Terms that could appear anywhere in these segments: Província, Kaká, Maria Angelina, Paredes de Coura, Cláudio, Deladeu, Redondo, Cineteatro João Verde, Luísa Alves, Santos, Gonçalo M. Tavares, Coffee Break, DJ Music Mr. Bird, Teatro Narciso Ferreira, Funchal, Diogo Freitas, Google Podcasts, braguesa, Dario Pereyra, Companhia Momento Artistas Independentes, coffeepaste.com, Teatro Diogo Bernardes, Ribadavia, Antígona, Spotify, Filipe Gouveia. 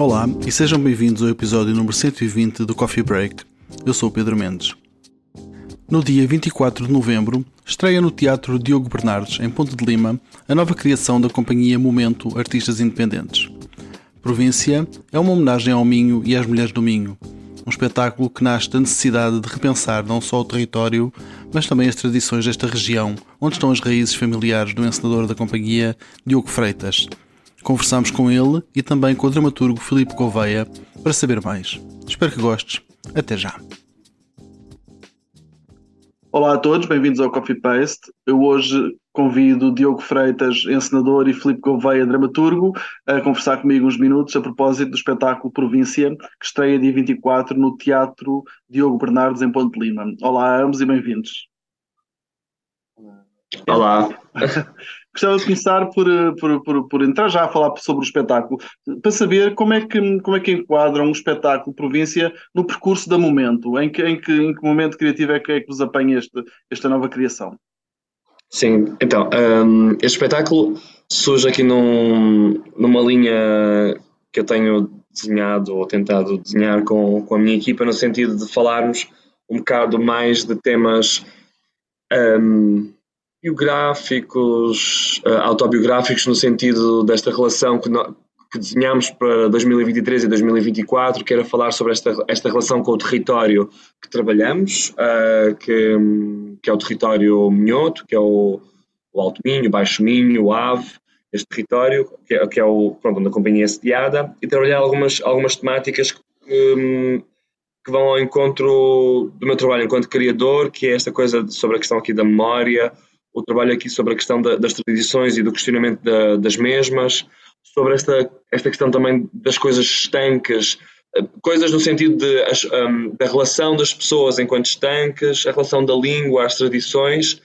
Olá e sejam bem-vindos ao episódio número 120 do Coffee Break. Eu sou o Pedro Mendes. No dia 24 de novembro, estreia no Teatro Diogo Bernardes, em Ponte de Lima, a nova criação da Companhia Momento Artistas Independentes. Província é uma homenagem ao Minho e às mulheres do Minho, um espetáculo que nasce da necessidade de repensar não só o território, mas também as tradições desta região, onde estão as raízes familiares do encenador da Companhia, Diogo Freitas. Conversámos com ele e também com o dramaturgo Filipe Gouveia para saber mais. Espero que gostes. Até já. Olá a todos, bem-vindos ao Coffee Paste. Eu hoje convido Diogo Freitas, encenador, e Filipe Gouveia, dramaturgo, a conversar comigo uns minutos a propósito do espetáculo Província, que estreia dia 24 no Teatro Diogo Bernardes, em Ponte de Lima. Olá a ambos e bem-vindos. Olá. Gostava de começar por entrar já a falar sobre o espetáculo, para saber como é que enquadram um espetáculo Província no percurso da Momento, em que momento criativo é que vos apanha esta nova criação? Sim, então, este espetáculo surge aqui numa linha que eu tenho desenhado ou tentado desenhar com a minha equipa, no sentido de falarmos um bocado mais de temas biográficos, autobiográficos, no sentido desta relação que desenhámos para 2023 e 2024, que era falar sobre esta relação com o território que trabalhamos, que é o território minhoto, que é o Alto Minho, o Baixo Minho, o Ave, este território, que é onde a companhia é sediada, e trabalhar algumas temáticas que vão ao encontro do meu trabalho enquanto criador, que é esta coisa sobre a questão aqui da memória, o trabalho aqui sobre a questão das tradições e do questionamento das mesmas, sobre esta questão também das coisas estanques, coisas no sentido da relação das pessoas enquanto estanques, a relação da língua às tradições,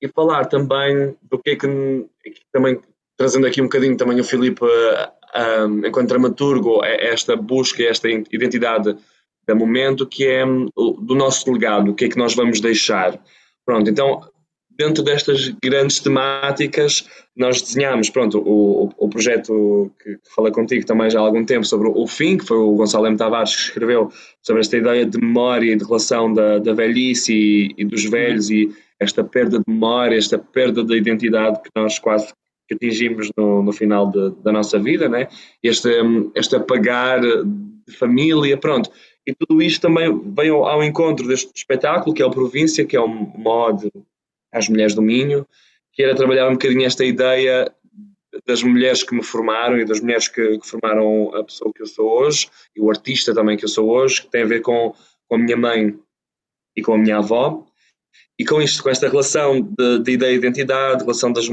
e falar também do que é que também, trazendo aqui um bocadinho também o Filipe, enquanto dramaturgo, esta busca, esta identidade da Momento, que é do nosso legado, o que é que nós vamos deixar. Pronto, então, dentro destas grandes temáticas, nós desenhámos o projeto que falei contigo também já há algum tempo sobre o fim, que foi o Gonçalo M. Tavares que escreveu sobre esta ideia de memória e de relação da velhice e dos velhos, e esta perda de memória, esta perda da identidade que nós quase que atingimos no final da nossa vida, né? Este apagar de família, pronto. E tudo isto também vem ao encontro deste espetáculo, que é o Província, que é um mod às mulheres do Minho, que era trabalhar um bocadinho esta ideia das mulheres que me formaram e das mulheres que formaram a pessoa que eu sou hoje, e o artista também que eu sou hoje, que tem a ver com a minha mãe e com a minha avó, e com isto, com esta relação de ideia de identidade, relação das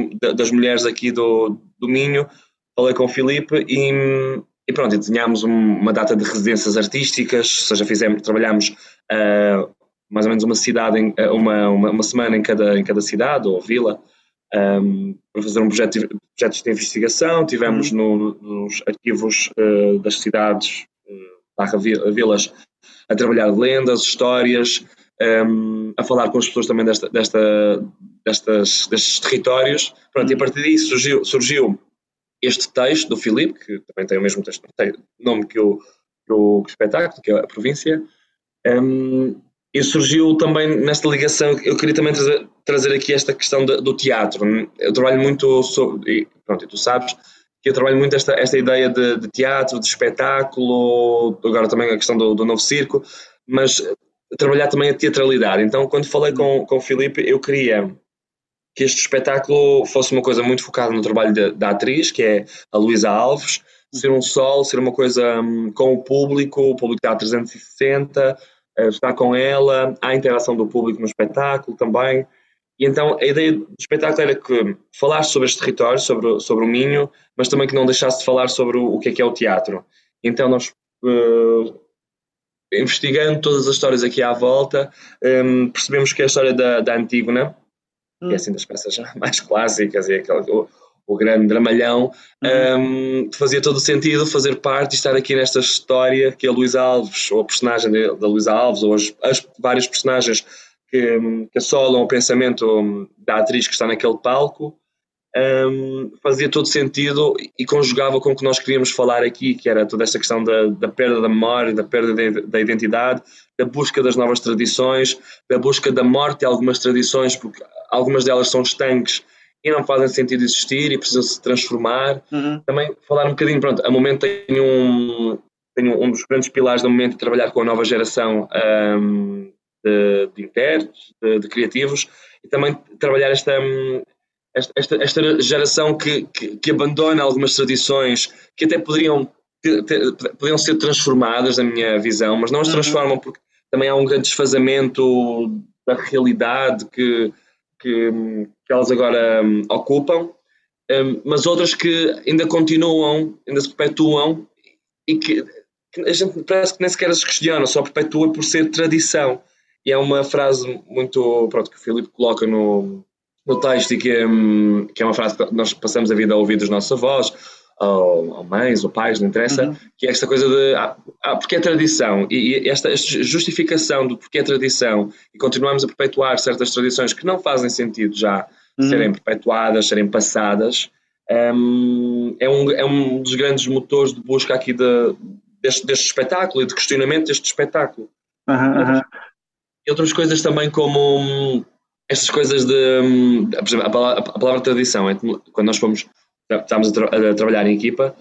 mulheres aqui do Minho. Falei com o Filipe e pronto, desenhámos uma data de residências artísticas, ou seja, trabalhámos mais ou menos uma cidade, uma semana em cada cidade ou vila, para fazer projetos de investigação. Tivemos nos arquivos das cidades, vilas, a trabalhar lendas, histórias, a falar com as pessoas também destes territórios. Pronto, e a partir disso surgiu este texto do Filipe, que também tem o mesmo texto, tem nome que o espetáculo, que é a Província. E surgiu também nesta ligação, eu queria também trazer aqui esta questão do teatro. Eu trabalho muito e tu sabes que eu trabalho muito esta ideia de teatro, de espetáculo, agora também a questão do novo circo, mas trabalhar também a teatralidade. Então, quando falei com o Filipe, eu queria que este espetáculo fosse uma coisa muito focada no trabalho da atriz, que é a Luísa Alves, ser um sol, ser uma coisa com o público está a 360, estar com ela, há a interação do público no espetáculo também. E então a ideia do espetáculo era que falasse sobre este território, sobre o Minho, mas também que não deixasse de falar sobre o que é o teatro. Então nós, investigando todas as histórias aqui à volta, percebemos que a história da Antígona, que é assim das peças mais clássicas, e aquela, o grande dramalhão, fazia todo o sentido fazer parte e estar aqui nesta história que a Luísa Alves, ou a personagem da Luísa Alves, ou as várias personagens que assolam o pensamento da atriz que está naquele palco, fazia todo sentido e conjugava com o que nós queríamos falar aqui, que era toda esta questão da perda da memória, da perda da identidade, da busca das novas tradições, da busca da morte de algumas tradições, porque algumas delas são estanques e não fazem sentido existir e precisam se transformar. Uhum. Também falar um bocadinho, pronto, a Momento tem um dos grandes pilares da Momento de trabalhar com a nova geração de intérpretes, de criativos, e também trabalhar esta geração que abandona algumas tradições que até poderiam ser transformadas, na minha visão, mas não as transformam, porque também há um grande desfazamento da realidade que elas agora ocupam, mas outras que ainda continuam, ainda se perpetuam, e que a gente parece que nem sequer as questiona, só perpetua por ser tradição. E é uma frase muito, pronto, que o Filipe coloca no texto, e que é uma frase que nós passamos a vida a ouvir dos nossos avós, ou mães, ou pais, não interessa, que é esta coisa de porque é tradição, e esta justificação do porque é tradição, e continuamos a perpetuar certas tradições que não fazem sentido já serem perpetuadas, serem passadas, é um dos grandes motores de busca aqui deste espetáculo, e de questionamento deste espetáculo. E outras coisas também, como estas coisas de, por exemplo, a palavra tradição, quando nós estávamos a trabalhar em equipa,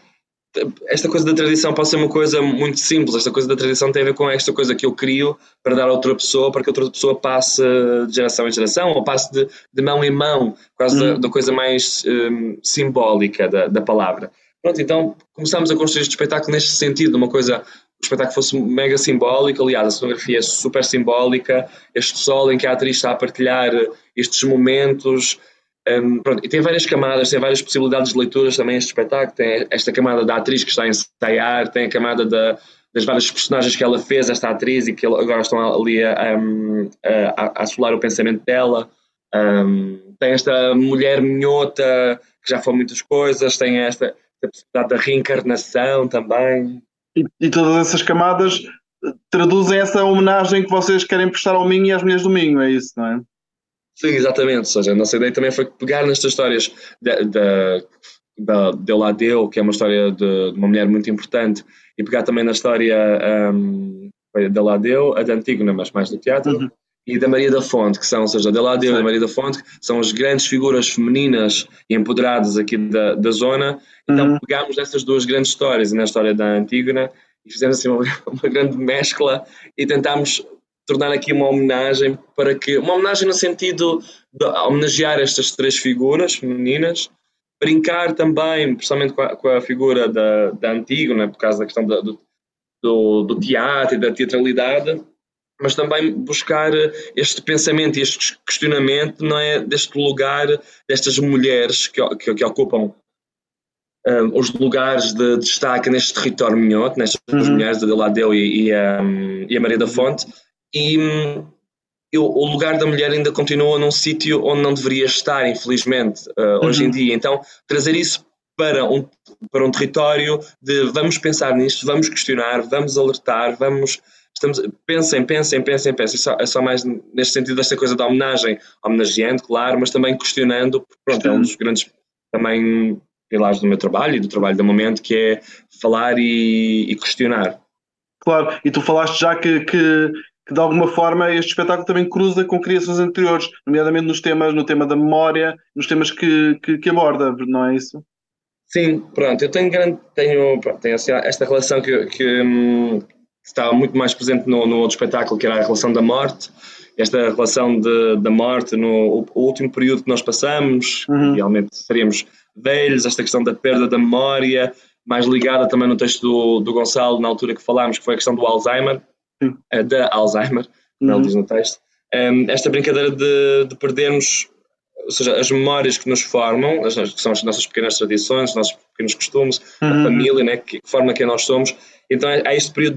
esta coisa da tradição pode ser uma coisa muito simples. Esta coisa da tradição tem a ver com esta coisa que eu crio para dar a outra pessoa, para que a outra pessoa passe de geração em geração, ou passe de mão em mão, quase da coisa mais simbólica da palavra. Pronto, então começámos a construir este espetáculo neste sentido, uma coisa... O espetáculo fosse mega simbólico, aliás, a cenografia é super simbólica, este sol em que a atriz está a partilhar estes momentos, pronto, e tem várias camadas, tem várias possibilidades de leituras também este espetáculo, tem esta camada da atriz que está a ensaiar, tem a camada das várias personagens que ela fez, esta atriz, e que agora estão ali a assolar o pensamento dela, tem esta mulher minhota que já foi muitas coisas, tem esta possibilidade da reencarnação também. E todas essas camadas traduzem essa homenagem que vocês querem prestar ao Minho e às mulheres do Minho, é isso, não é? Sim, exatamente. Ou seja, a nossa ideia também foi pegar nestas histórias da Deladeu, que é uma história de uma mulher muito importante, e pegar também na história da Deladeu, a da Antígona, mas mais do teatro, e da Maria da Fonte, que são, ou seja, a Deladeu e a Maria da Fonte, que são as grandes figuras femininas e empoderadas aqui da zona. Então pegámos estas duas grandes histórias, e na história da Antígona, e fizemos assim uma grande mescla, e tentámos tornar aqui uma homenagem, para que, uma homenagem no sentido de homenagear estas três figuras femininas, brincar também, principalmente com a figura da Antígona, por causa da questão do teatro e da teatralidade, mas também buscar este pensamento e este questionamento, não é, deste lugar, destas mulheres que ocupam os lugares de destaque neste território minhoto, nestas mulheres, de Deladeu e a Maria da Fonte, e o lugar da mulher ainda continua num sítio onde não deveria estar, infelizmente, hoje em dia. Então, trazer isso para um território de vamos pensar nisto, vamos questionar, vamos alertar, vamos... Pensem. É só mais neste sentido, desta coisa da homenagem, homenageando, claro, mas também questionando, pronto, é um dos grandes também pilares do meu trabalho e do trabalho da Momento, que é falar e questionar. Claro, e tu falaste já que de alguma forma este espetáculo também cruza com criações anteriores, nomeadamente nos temas, no tema da memória, nos temas que aborda, não é isso? Sim, pronto, eu tenho assim, esta relação que estava muito mais presente no outro espetáculo, que era a relação da morte, esta relação da morte no último período que nós passamos, realmente seríamos velhos, esta questão da perda da memória, mais ligada também no texto do Gonçalo, na altura que falámos, que foi a questão do Alzheimer, da Alzheimer, como ele diz no texto, esta brincadeira de perdermos, ou seja, as memórias que nos formam, que são as nossas pequenas tradições, os nossos pequenos costumes, a família, né, que forma quem nós somos. Então há este período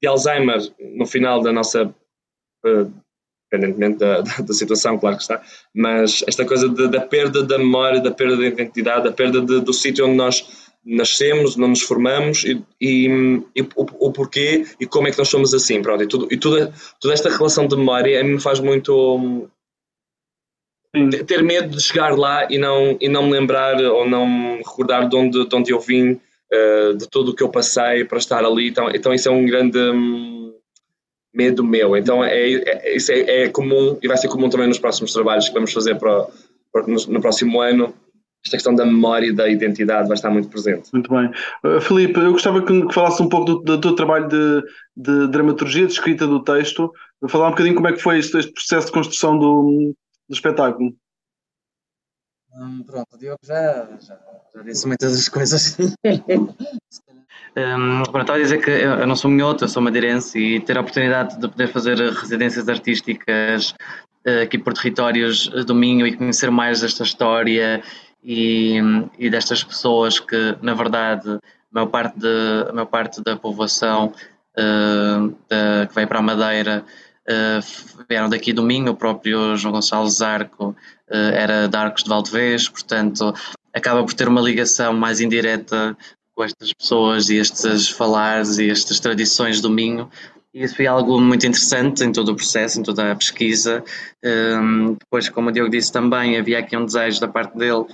de Alzheimer no final da nossa, independentemente da situação, claro que está, mas esta coisa da perda da memória, da perda da identidade, da perda do sítio onde nós nascemos, onde nos formamos, e o porquê e como é que nós somos assim, pronto, e toda esta relação de memória a mim me faz muito... ter medo de chegar lá e não me lembrar ou não me recordar de onde eu vim, de tudo o que eu passei para estar ali. Então isso é um grande medo meu. Então isso é comum, e vai ser comum também nos próximos trabalhos que vamos fazer no próximo ano. Esta questão da memória e da identidade vai estar muito presente. Muito bem. Filipe, eu gostava que falasse um pouco do teu trabalho de dramaturgia, de escrita do texto. Falar um bocadinho como é que foi este processo de construção do espetáculo. Pronto, o Diogo já disse muitas das coisas. Estava a dizer que eu não sou minhoto, eu sou madeirense, e ter a oportunidade de poder fazer residências artísticas aqui por territórios do Minho e conhecer mais desta história e destas pessoas que, na verdade, a maior parte da povoação que veio para a Madeira vieram daqui do Minho. O próprio João Gonçalves Zarco era de Arcos de Valdevez, portanto, acaba por ter uma ligação mais indireta com estas pessoas e estes falares e estas tradições do Minho. E isso foi algo muito interessante em todo o processo, em toda a pesquisa. Depois, como o Diogo disse também, havia aqui um desejo da parte dele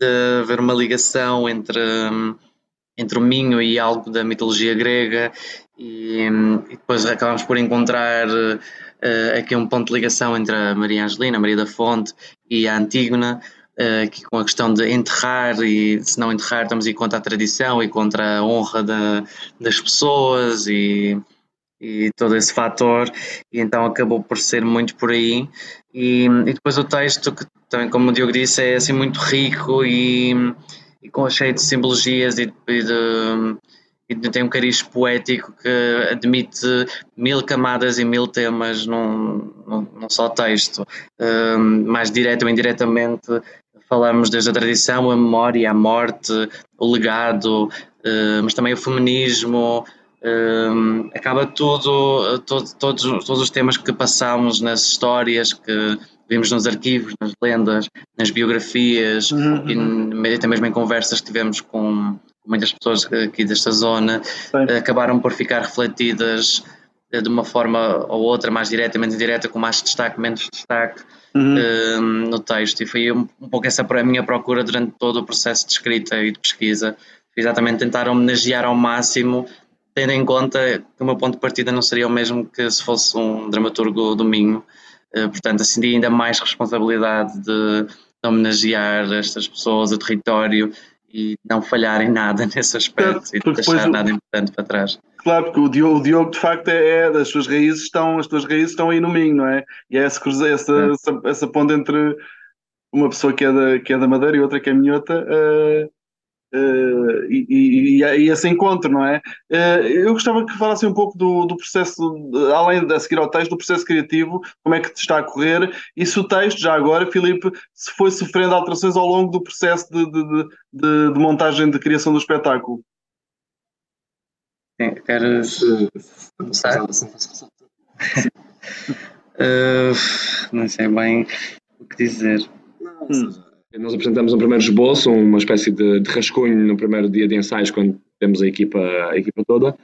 de haver uma ligação entre o Minho e algo da mitologia grega, e depois acabamos por encontrar aqui um ponto de ligação entre a Maria Angelina, a Maria da Fonte e a Antígona, que com a questão de enterrar, e se não enterrar estamos aí contra a tradição e contra a honra das pessoas e todo esse fator, e então acabou por ser muito por aí. E depois o texto, que também, como o Diogo disse, é assim muito rico e cheio de simbologias e tem um cariz poético que admite 1000 camadas e 1000 temas num só texto. Mais direto ou indiretamente falamos desde a tradição, a memória, a morte, o legado, mas também o feminismo. Acaba todos os temas que passámos nas histórias que vimos nos arquivos, nas lendas, nas biografias, e até mesmo em conversas que tivemos com muitas pessoas aqui desta zona, acabaram por ficar refletidas de uma forma ou outra, mais direta, menos direta, com mais destaque, menos destaque, no texto. E foi um pouco essa a minha procura durante todo o processo de escrita e de pesquisa, exatamente tentar homenagear ao máximo, tendo em conta que o meu ponto de partida não seria o mesmo que se fosse um dramaturgo do Minho. Portanto, assim, ainda mais responsabilidade de homenagear estas pessoas, o território, e não falhar em nada nesse aspecto, certo, e não deixar nada importante para trás. Claro, porque o Diogo de facto é das suas raízes, estão aí no Minho, não é? E é essa ponte entre uma pessoa que é da Madeira e outra que é minhota, e esse encontro, não é? Eu gostava que falassem um pouco do processo, além de seguir ao texto, do processo criativo, como é que está a correr, e se o texto, já agora, Filipe, se foi sofrendo alterações ao longo do processo de montagem, de criação do espetáculo. Sim, queres começar? Não sei bem o que dizer. Nós apresentamos um primeiro esboço, uma espécie de rascunho no primeiro dia de ensaios, quando temos a equipa toda,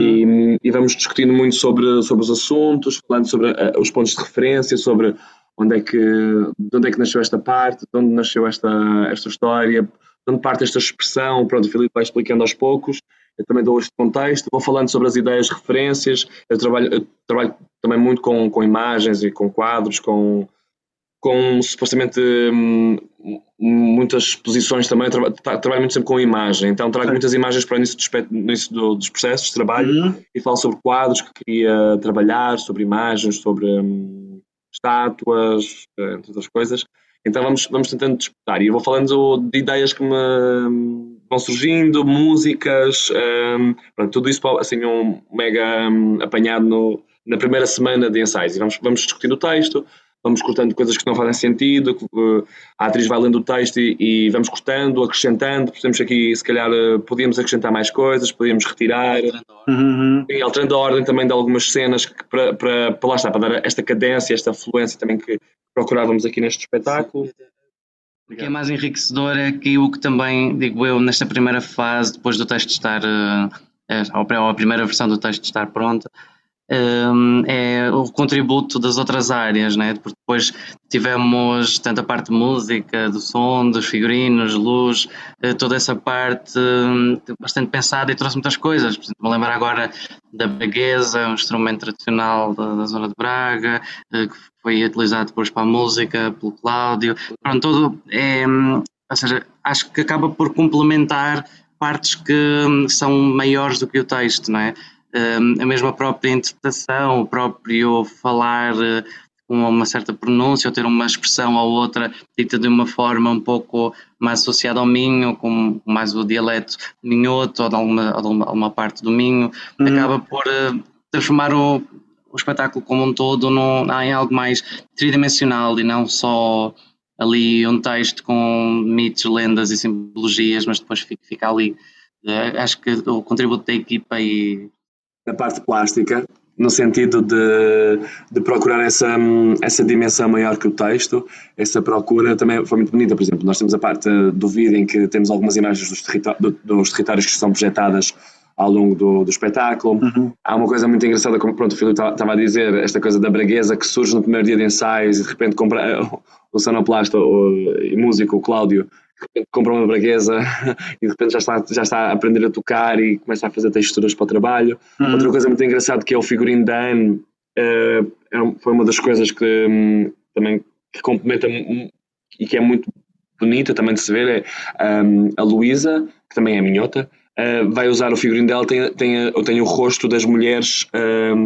e vamos discutindo muito sobre os assuntos, falando sobre os pontos de referência, sobre de onde é que nasceu esta parte, de onde nasceu esta história, de onde parte esta expressão. Pronto, o Filipe vai explicando aos poucos, eu também dou este contexto, vou falando sobre as ideias, referências. Eu trabalho também muito com imagens e com quadros, com supostamente muitas exposições também. Trabalho muito sempre com imagem, então trago muitas imagens para o início dos processos de trabalho, e falo sobre quadros que queria trabalhar, sobre imagens, sobre estátuas, entre outras coisas. Então vamos tentando disputar, e eu vou falando de ideias que me vão surgindo, músicas, pronto, tudo isso assim um mega apanhado na primeira semana de ensaios, e vamos discutindo o texto. Vamos cortando coisas que não fazem sentido, a atriz vai lendo o texto e vamos cortando, acrescentando. Temos aqui, se calhar, podíamos acrescentar mais coisas, podíamos retirar. E alterando a ordem também de algumas cenas, que para lá está, para dar esta cadência, esta fluência também que procurávamos aqui neste espetáculo. O que é mais enriquecedor é que o que também, digo eu, nesta primeira fase, depois do texto estar, a primeira versão do texto estar pronta, é o contributo das outras áreas, né? Porque depois tivemos tanto a parte de música, do som, dos figurinos, luz, toda essa parte bastante pensada e trouxe muitas coisas. Por exemplo, me lembro agora da braguesa, um instrumento tradicional da zona de Braga, que foi utilizado depois para a música, pelo Cláudio. Pronto, todo é, ou seja, acho que acaba por complementar partes que são maiores do que o texto, não é? A mesma própria interpretação, o próprio falar com uma certa pronúncia, ou ter uma expressão ou outra dita de uma forma um pouco mais associada ao Minho, com mais o dialeto minhoto ou de alguma parte do Minho, acaba por transformar o espetáculo como um todo em algo mais tridimensional e não só ali um texto com mitos, lendas e simbologias, mas depois fica ali. Acho que o contributo da equipa e da parte plástica, no sentido de procurar essa dimensão maior que o texto, essa procura também foi muito bonita. Por exemplo, nós temos a parte do vídeo em que temos algumas imagens dos territórios que são projetadas ao longo do espetáculo. Uhum. Há uma coisa muito engraçada, como pronto, o Filipe estava a dizer, esta coisa da braguesa que surge no primeiro dia de ensaios e de repente compra o sonoplasta e músico, o Cláudio, compra uma braguesa e de repente já está a aprender a tocar e começa a fazer texturas para o trabalho. Outra coisa muito engraçada que é o figurino da Anne, foi uma das coisas que também que complementa e que é muito bonita também de se ver, é a Luísa, que também é minhota, vai usar o figurino dela, tem o rosto das mulheres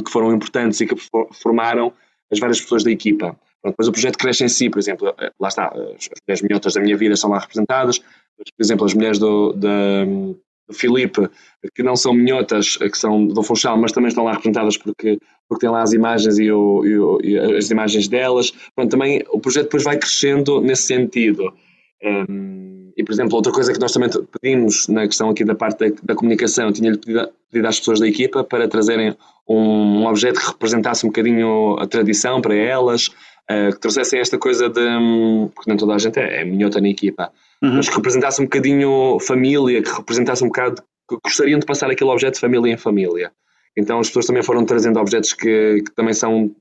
que foram importantes e que formaram as várias pessoas da equipa. Depois o projeto cresce em si, por exemplo, lá está, as mulheres minhotas da minha vida são lá representadas, mas, por exemplo, as mulheres do Filipe, que não são minhotas, que são do Funchal, mas também estão lá representadas porque tem lá as imagens e as imagens delas. Pronto, também o projeto depois vai crescendo nesse sentido. E, por exemplo, outra coisa que nós também pedimos na questão aqui da parte da comunicação, tinha-lhe pedido às pessoas da equipa para trazerem um objeto que representasse um bocadinho a tradição para elas, que trouxessem esta coisa de, porque nem toda a gente é minhota na equipa, mas que representasse um bocadinho família, que representasse um bocado, que gostariam de passar aquele objeto de família em família. Então as pessoas também foram trazendo objetos que também são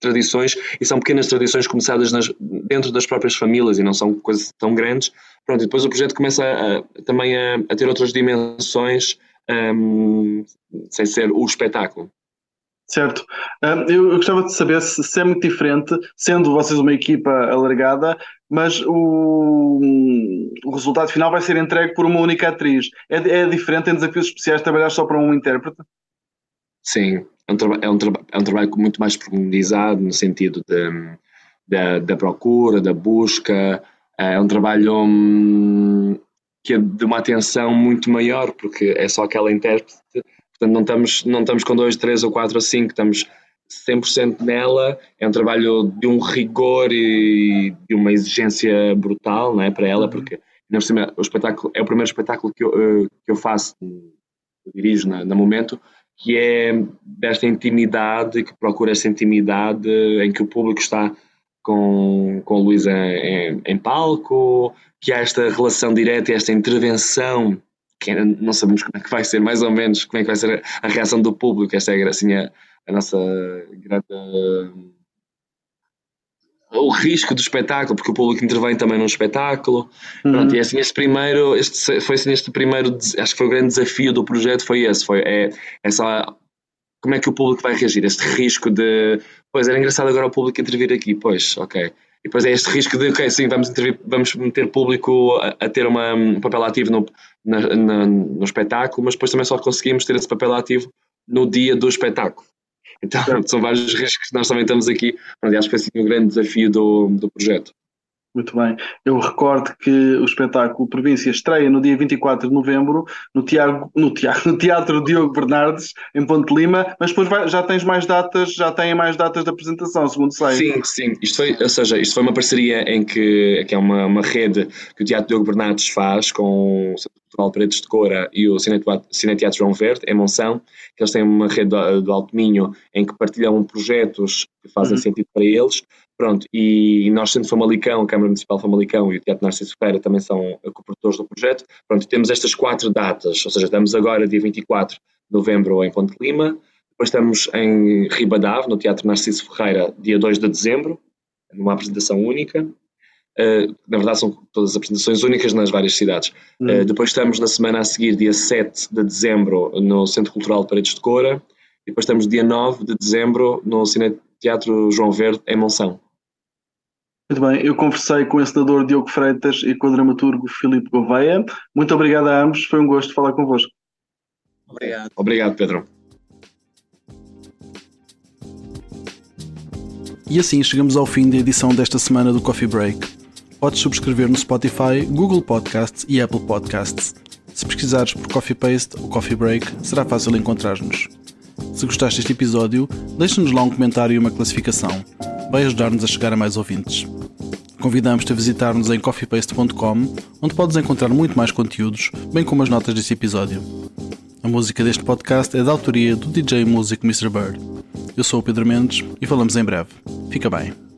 tradições, e são pequenas tradições começadas dentro das próprias famílias e não são coisas tão grandes. Pronto, e depois o projeto começa também a ter outras dimensões, sem ser o espetáculo. Certo. Eu gostava de saber se é muito diferente, sendo vocês uma equipa alargada, mas o resultado final vai ser entregue por uma única atriz. É diferente em desafios especiais trabalhar só para um intérprete? Sim, é um trabalho muito mais profundizado no sentido da procura, da busca. É um trabalho que é de uma atenção muito maior, porque é só aquela intérprete. Portanto, não estamos com 2, 3 ou 4 ou 5, estamos 100% nela. É um trabalho de um rigor e de uma exigência brutal, não é, para ela, porque o espetáculo é o primeiro espetáculo que eu faço, que eu dirijo no momento, que é desta intimidade, que procura essa intimidade em que o público está com a Luísa em palco, que há esta relação direta e esta intervenção. Que não sabemos como é que vai ser, mais ou menos, como é que vai ser a reação do público. Esta é assim, a nossa grande... o risco do espetáculo, porque o público intervém também num espetáculo. Pronto, e assim, este primeiro, acho que foi o grande desafio do projeto, foi esse, essa, como é que o público vai reagir, este risco de, pois, era engraçado agora o público intervir aqui, pois, ok. E depois é este risco de, ok, sim, vamos meter público a ter um papel ativo no espetáculo, mas depois também só conseguimos ter esse papel ativo no dia do espetáculo. Então, são vários riscos que nós também estamos aqui. Aliás, foi assim o grande desafio do projeto. Muito bem. Eu recordo que o espetáculo Província estreia no dia 24 de novembro no Teatro Diogo Bernardes, em Ponte de Lima, mas depois já têm mais datas de apresentação, segundo sei. Sim. Isto foi uma parceria em que é uma rede que o Teatro Diogo Bernardes faz com o Paredes de Coura e o Cineteatro João Verde, em Monção, que eles têm uma rede do Alto Minho em que partilham projetos que fazem sentido para eles. Pronto, e nós, sendo Famalicão, a Câmara Municipal Famalicão e o Teatro Narciso Ferreira também são coprodutores do projeto. Pronto, temos estas 4 datas, ou seja, estamos agora dia 24 de novembro em Ponte de Lima, Depois estamos em Ribadavia, no Teatro Narciso Ferreira, dia 2 de dezembro, numa apresentação única. Na verdade são todas apresentações únicas nas várias cidades. Depois estamos na semana a seguir, dia 7 de dezembro, no Centro Cultural de Paredes de Coura. E depois estamos dia 9 de dezembro no Cineteatro João Verde, em Monção. Muito bem, eu conversei com o encenador Diogo Freitas e com o dramaturgo Filipe Gouveia. Muito obrigado a ambos, foi um gosto falar convosco. Obrigado. Obrigado, Pedro. E assim chegamos ao fim da edição desta semana do Coffee Break. Podes subscrever no Spotify, Google Podcasts e Apple Podcasts. Se pesquisares por Coffee Paste ou Coffee Break, será fácil encontrar-nos. Se gostaste deste episódio, deixa-nos lá um comentário e uma classificação. Vai ajudar-nos a chegar a mais ouvintes. Convidamos-te a visitar-nos em coffeepaste.com, onde podes encontrar muito mais conteúdos, bem como as notas deste episódio. A música deste podcast é da autoria do DJ Music Mr. Bird. Eu sou o Pedro Mendes e falamos em breve. Fica bem.